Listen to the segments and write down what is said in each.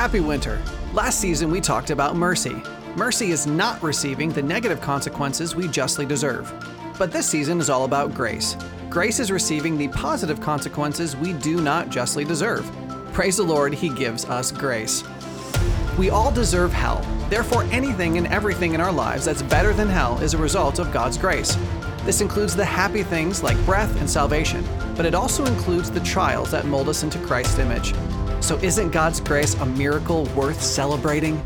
Happy winter. Last season, we talked about mercy. Mercy is not receiving the negative consequences we justly deserve. But this season is all about grace. Grace is receiving the positive consequences we do not justly deserve. Praise the Lord, He gives us grace. We all deserve hell. Therefore, anything and everything in our lives that's better than hell is a result of God's grace. This includes the happy things like breath and salvation, but it also includes the trials that mold us into Christ's image. So isn't God's grace a miracle worth celebrating?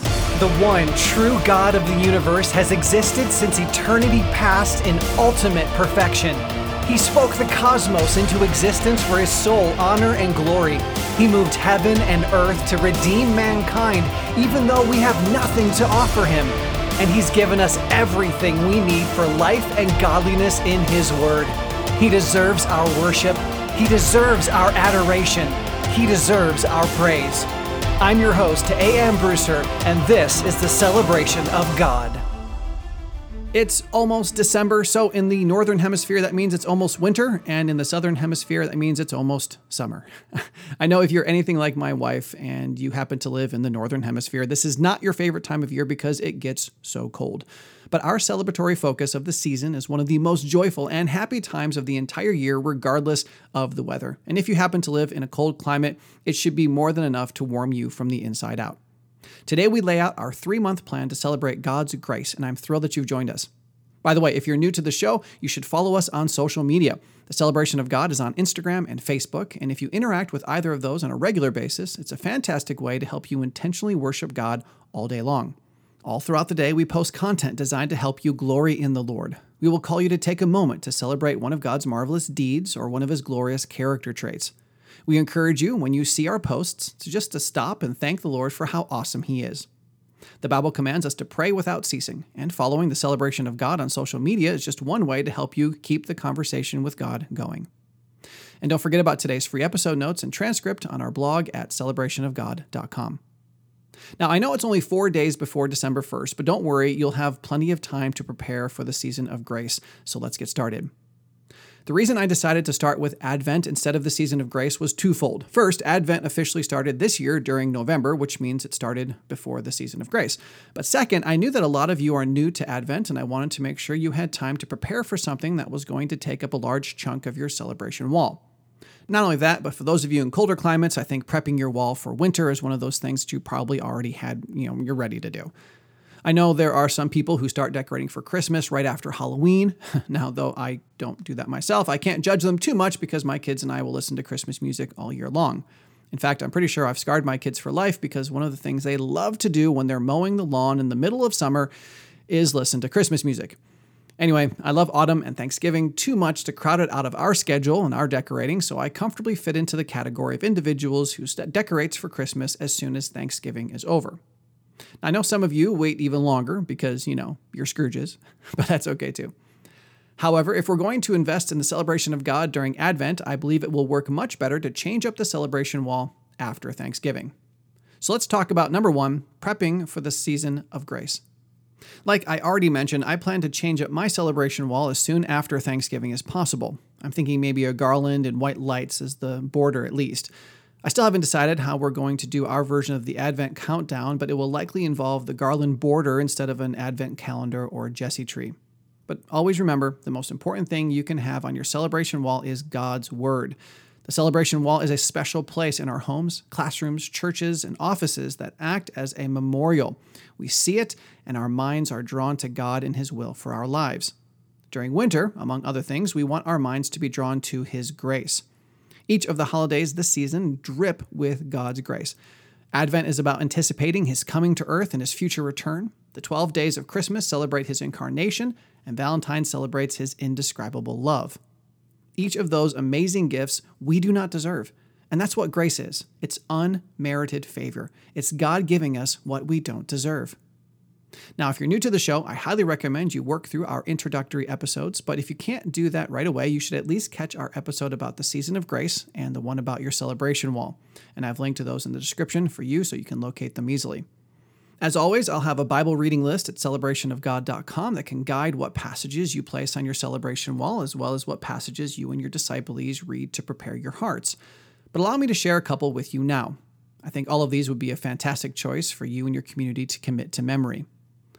The one true God of the universe has existed since eternity past in ultimate perfection. He spoke the cosmos into existence for His sole honor and glory. He moved heaven and earth to redeem mankind, even though we have nothing to offer Him. And He's given us everything we need for life and godliness in His Word. He deserves our worship. He deserves our adoration. He deserves our praise. I'm your host, A.M. Brewster, and this is the Celebration of God. It's almost December, so in the Northern Hemisphere, that means it's almost winter, and in the Southern Hemisphere, that means it's almost summer. I know if you're anything like my wife and you happen to live in the Northern Hemisphere, this is not your favorite time of year because it gets so cold. But our celebratory focus of the season is one of the most joyful and happy times of the entire year, regardless of the weather. And if you happen to live in a cold climate, it should be more than enough to warm you from the inside out. Today, we lay out our 3-month plan to celebrate God's grace, and I'm thrilled that you've joined us. By the way, if you're new to the show, you should follow us on social media. The Celebration of God is on Instagram and Facebook, and if you interact with either of those on a regular basis, it's a fantastic way to help you intentionally worship God all day long. All throughout the day, we post content designed to help you glory in the Lord. We will call you to take a moment to celebrate one of God's marvelous deeds or one of His glorious character traits. We encourage you, when you see our posts, to stop and thank the Lord for how awesome He is. The Bible commands us to pray without ceasing, and following the Celebration of God on social media is just one way to help you keep the conversation with God going. And don't forget about today's free episode notes and transcript on our blog at celebrationofgod.com. Now, I know it's only 4 days before December 1st, but don't worry, you'll have plenty of time to prepare for the season of grace, so let's get started. The reason I decided to start with Advent instead of the season of grace was twofold. First, Advent officially started this year during November, which means it started before the season of grace. But second, I knew that a lot of you are new to Advent, and I wanted to make sure you had time to prepare for something that was going to take up a large chunk of your celebration wall. Not only that, but for those of you in colder climates, I think prepping your wall for winter is one of those things that you probably already had, you're ready to do. I know there are some people who start decorating for Christmas right after Halloween. Now, though I don't do that myself, I can't judge them too much because my kids and I will listen to Christmas music all year long. In fact, I'm pretty sure I've scarred my kids for life because one of the things they love to do when they're mowing the lawn in the middle of summer is listen to Christmas music. Anyway, I love autumn and Thanksgiving too much to crowd it out of our schedule and our decorating, so I comfortably fit into the category of individuals who decorates for Christmas as soon as Thanksgiving is over. I know some of you wait even longer because, you're Scrooges, but that's okay too. However, if we're going to invest in the Celebration of God during Advent, I believe it will work much better to change up the celebration wall after Thanksgiving. So let's talk about number one, prepping for the season of grace. Like I already mentioned, I plan to change up my celebration wall as soon after Thanksgiving as possible. I'm thinking maybe a garland and white lights as the border at least. I still haven't decided how we're going to do our version of the Advent countdown, but it will likely involve the garland border instead of an Advent calendar or a Jesse tree. But always remember, the most important thing you can have on your celebration wall is God's Word. The celebration wall is a special place in our homes, classrooms, churches, and offices that act as a memorial. We see it, and our minds are drawn to God and His will for our lives. During winter, among other things, we want our minds to be drawn to His grace. Each of the holidays this season drip with God's grace. Advent is about anticipating His coming to earth and His future return. The 12 days of Christmas celebrate His incarnation, and Valentine celebrates His indescribable love. Each of those amazing gifts we do not deserve, and that's what grace is. It's unmerited favor. It's God giving us what we don't deserve. Now, if you're new to the show, I highly recommend you work through our introductory episodes, but if you can't do that right away, you should at least catch our episode about the season of grace and the one about your celebration wall, and I've linked to those in the description for you so you can locate them easily. As always, I'll have a Bible reading list at celebrationofgod.com that can guide what passages you place on your celebration wall, as well as what passages you and your disciples read to prepare your hearts. but allow me to share a couple with you now. I think all of these would be a fantastic choice for you and your community to commit to memory.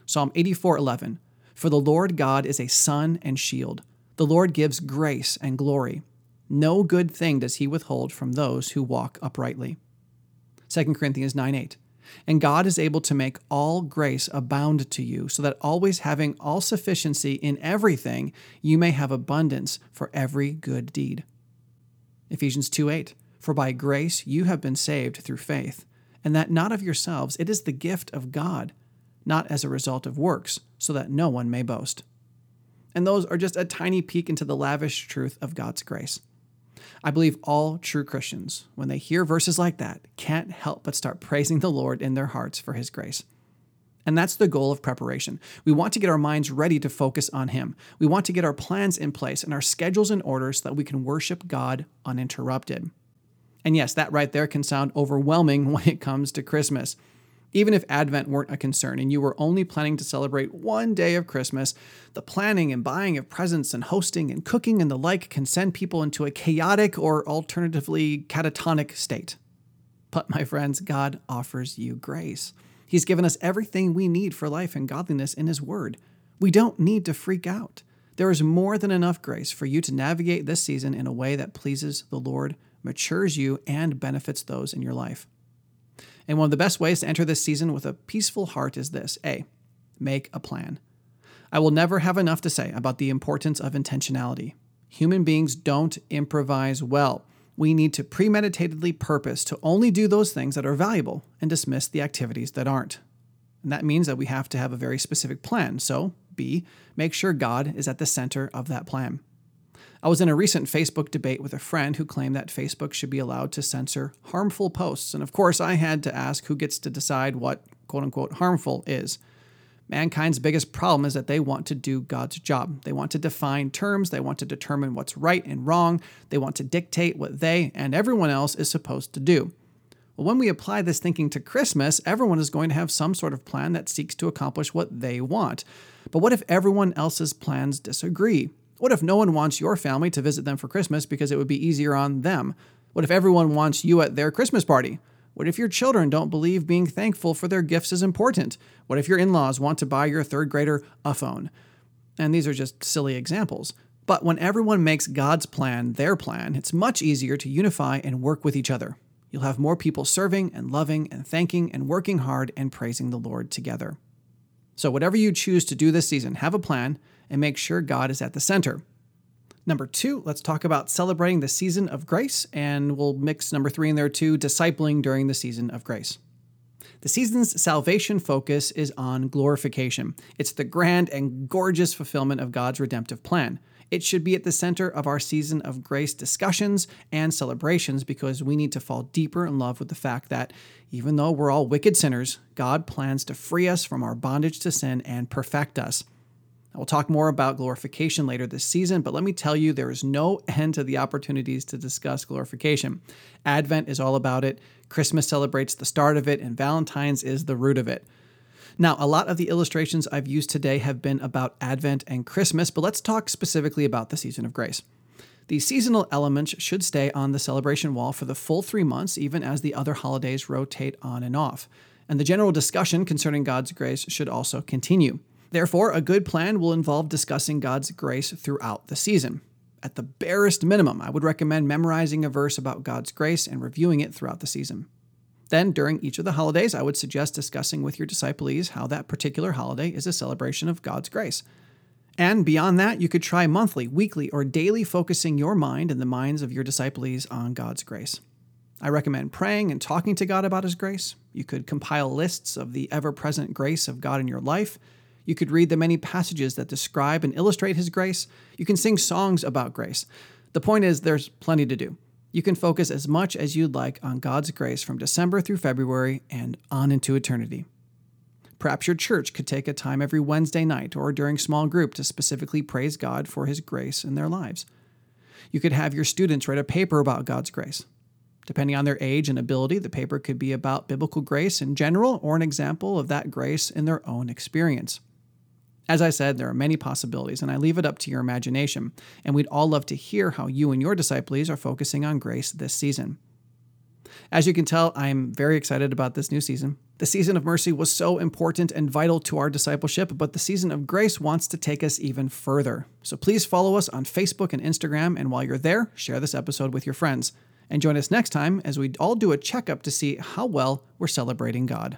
Psalm 84:11, "For the Lord God is a sun and shield. The Lord gives grace and glory. No good thing does he withhold from those who walk uprightly." 2 Corinthians 9:8, "And God is able to make all grace abound to you, so that always having all sufficiency in everything, you may have abundance for every good deed." Ephesians 2:8, "For by grace you have been saved through faith, and that not of yourselves, it is the gift of God, not as a result of works, so that no one may boast." And those are just a tiny peek into the lavish truth of God's grace. I believe all true Christians, when they hear verses like that, can't help but start praising the Lord in their hearts for his grace. And that's the goal of preparation. We want to get our minds ready to focus on him. We want to get our plans in place and our schedules in order so that we can worship God uninterrupted. And yes, that right there can sound overwhelming when it comes to Christmas. Even if Advent weren't a concern and you were only planning to celebrate one day of Christmas, the planning and buying of presents and hosting and cooking and the like can send people into a chaotic or alternatively catatonic state. But my friends, God offers you grace. He's given us everything we need for life and godliness in his word. We don't need to freak out. There is more than enough grace for you to navigate this season in a way that pleases the Lord, matures you, and benefits those in your life. And one of the best ways to enter this season with a peaceful heart is this. A, make a plan. I will never have enough to say about the importance of intentionality. Human beings don't improvise well. We need to premeditatedly purpose to only do those things that are valuable and dismiss the activities that aren't. And that means that we have to have a very specific plan. So, B, make sure God is at the center of that plan. I was in a recent Facebook debate with a friend who claimed that Facebook should be allowed to censor harmful posts. And of course, I had to ask who gets to decide what quote-unquote harmful is. Mankind's biggest problem is that they want to do God's job. They want to define terms. They want to determine what's right and wrong. They want to dictate what they and everyone else is supposed to do. Well, when we apply this thinking to Christmas, everyone is going to have some sort of plan that seeks to accomplish what they want. But what if everyone else's plans disagree? What if no one wants your family to visit them for Christmas because it would be easier on them? What if everyone wants you at their Christmas party? What if your children don't believe being thankful for their gifts is important? What if your in-laws want to buy your third grader a phone? And these are just silly examples. But when everyone makes God's plan their plan, it's much easier to unify and work with each other. You'll have more people serving and loving and thanking and working hard and praising the Lord together. So whatever you choose to do this season, have a plan and make sure God is at the center. Number 2, let's talk about celebrating the season of grace, and we'll mix number 3 in there too, discipling during the season of grace. The season's salvation focus is on glorification. It's the grand and gorgeous fulfillment of God's redemptive plan. It should be at the center of our season of grace discussions and celebrations because we need to fall deeper in love with the fact that even though we're all wicked sinners, God plans to free us from our bondage to sin and perfect us. We'll talk more about glorification later this season, but let me tell you, there is no end to the opportunities to discuss glorification. Advent is all about it, Christmas celebrates the start of it, and Valentine's is the root of it. Now, a lot of the illustrations I've used today have been about Advent and Christmas, but let's talk specifically about the season of grace. The seasonal elements should stay on the celebration wall for the full 3 months, even as the other holidays rotate on and off. And the general discussion concerning God's grace should also continue. Therefore, a good plan will involve discussing God's grace throughout the season. At the barest minimum, I would recommend memorizing a verse about God's grace and reviewing it throughout the season. Then, during each of the holidays, I would suggest discussing with your disciples how that particular holiday is a celebration of God's grace. And beyond that, you could try monthly, weekly, or daily focusing your mind and the minds of your disciples on God's grace. I recommend praying and talking to God about his grace. You could compile lists of the ever-present grace of God in your life. You could read the many passages that describe and illustrate his grace. You can sing songs about grace. The point is, there's plenty to do. You can focus as much as you'd like on God's grace from December through February and on into eternity. Perhaps your church could take a time every Wednesday night or during small group to specifically praise God for his grace in their lives. You could have your students write a paper about God's grace. Depending on their age and ability, the paper could be about biblical grace in general or an example of that grace in their own experience. As I said, there are many possibilities, and I leave it up to your imagination, and we'd all love to hear how you and your disciples are focusing on grace this season. As you can tell, I'm very excited about this new season. The season of mercy was so important and vital to our discipleship, but the season of grace wants to take us even further. So please follow us on Facebook and Instagram, and while you're there, share this episode with your friends. And join us next time as we all do a checkup to see how well we're celebrating God.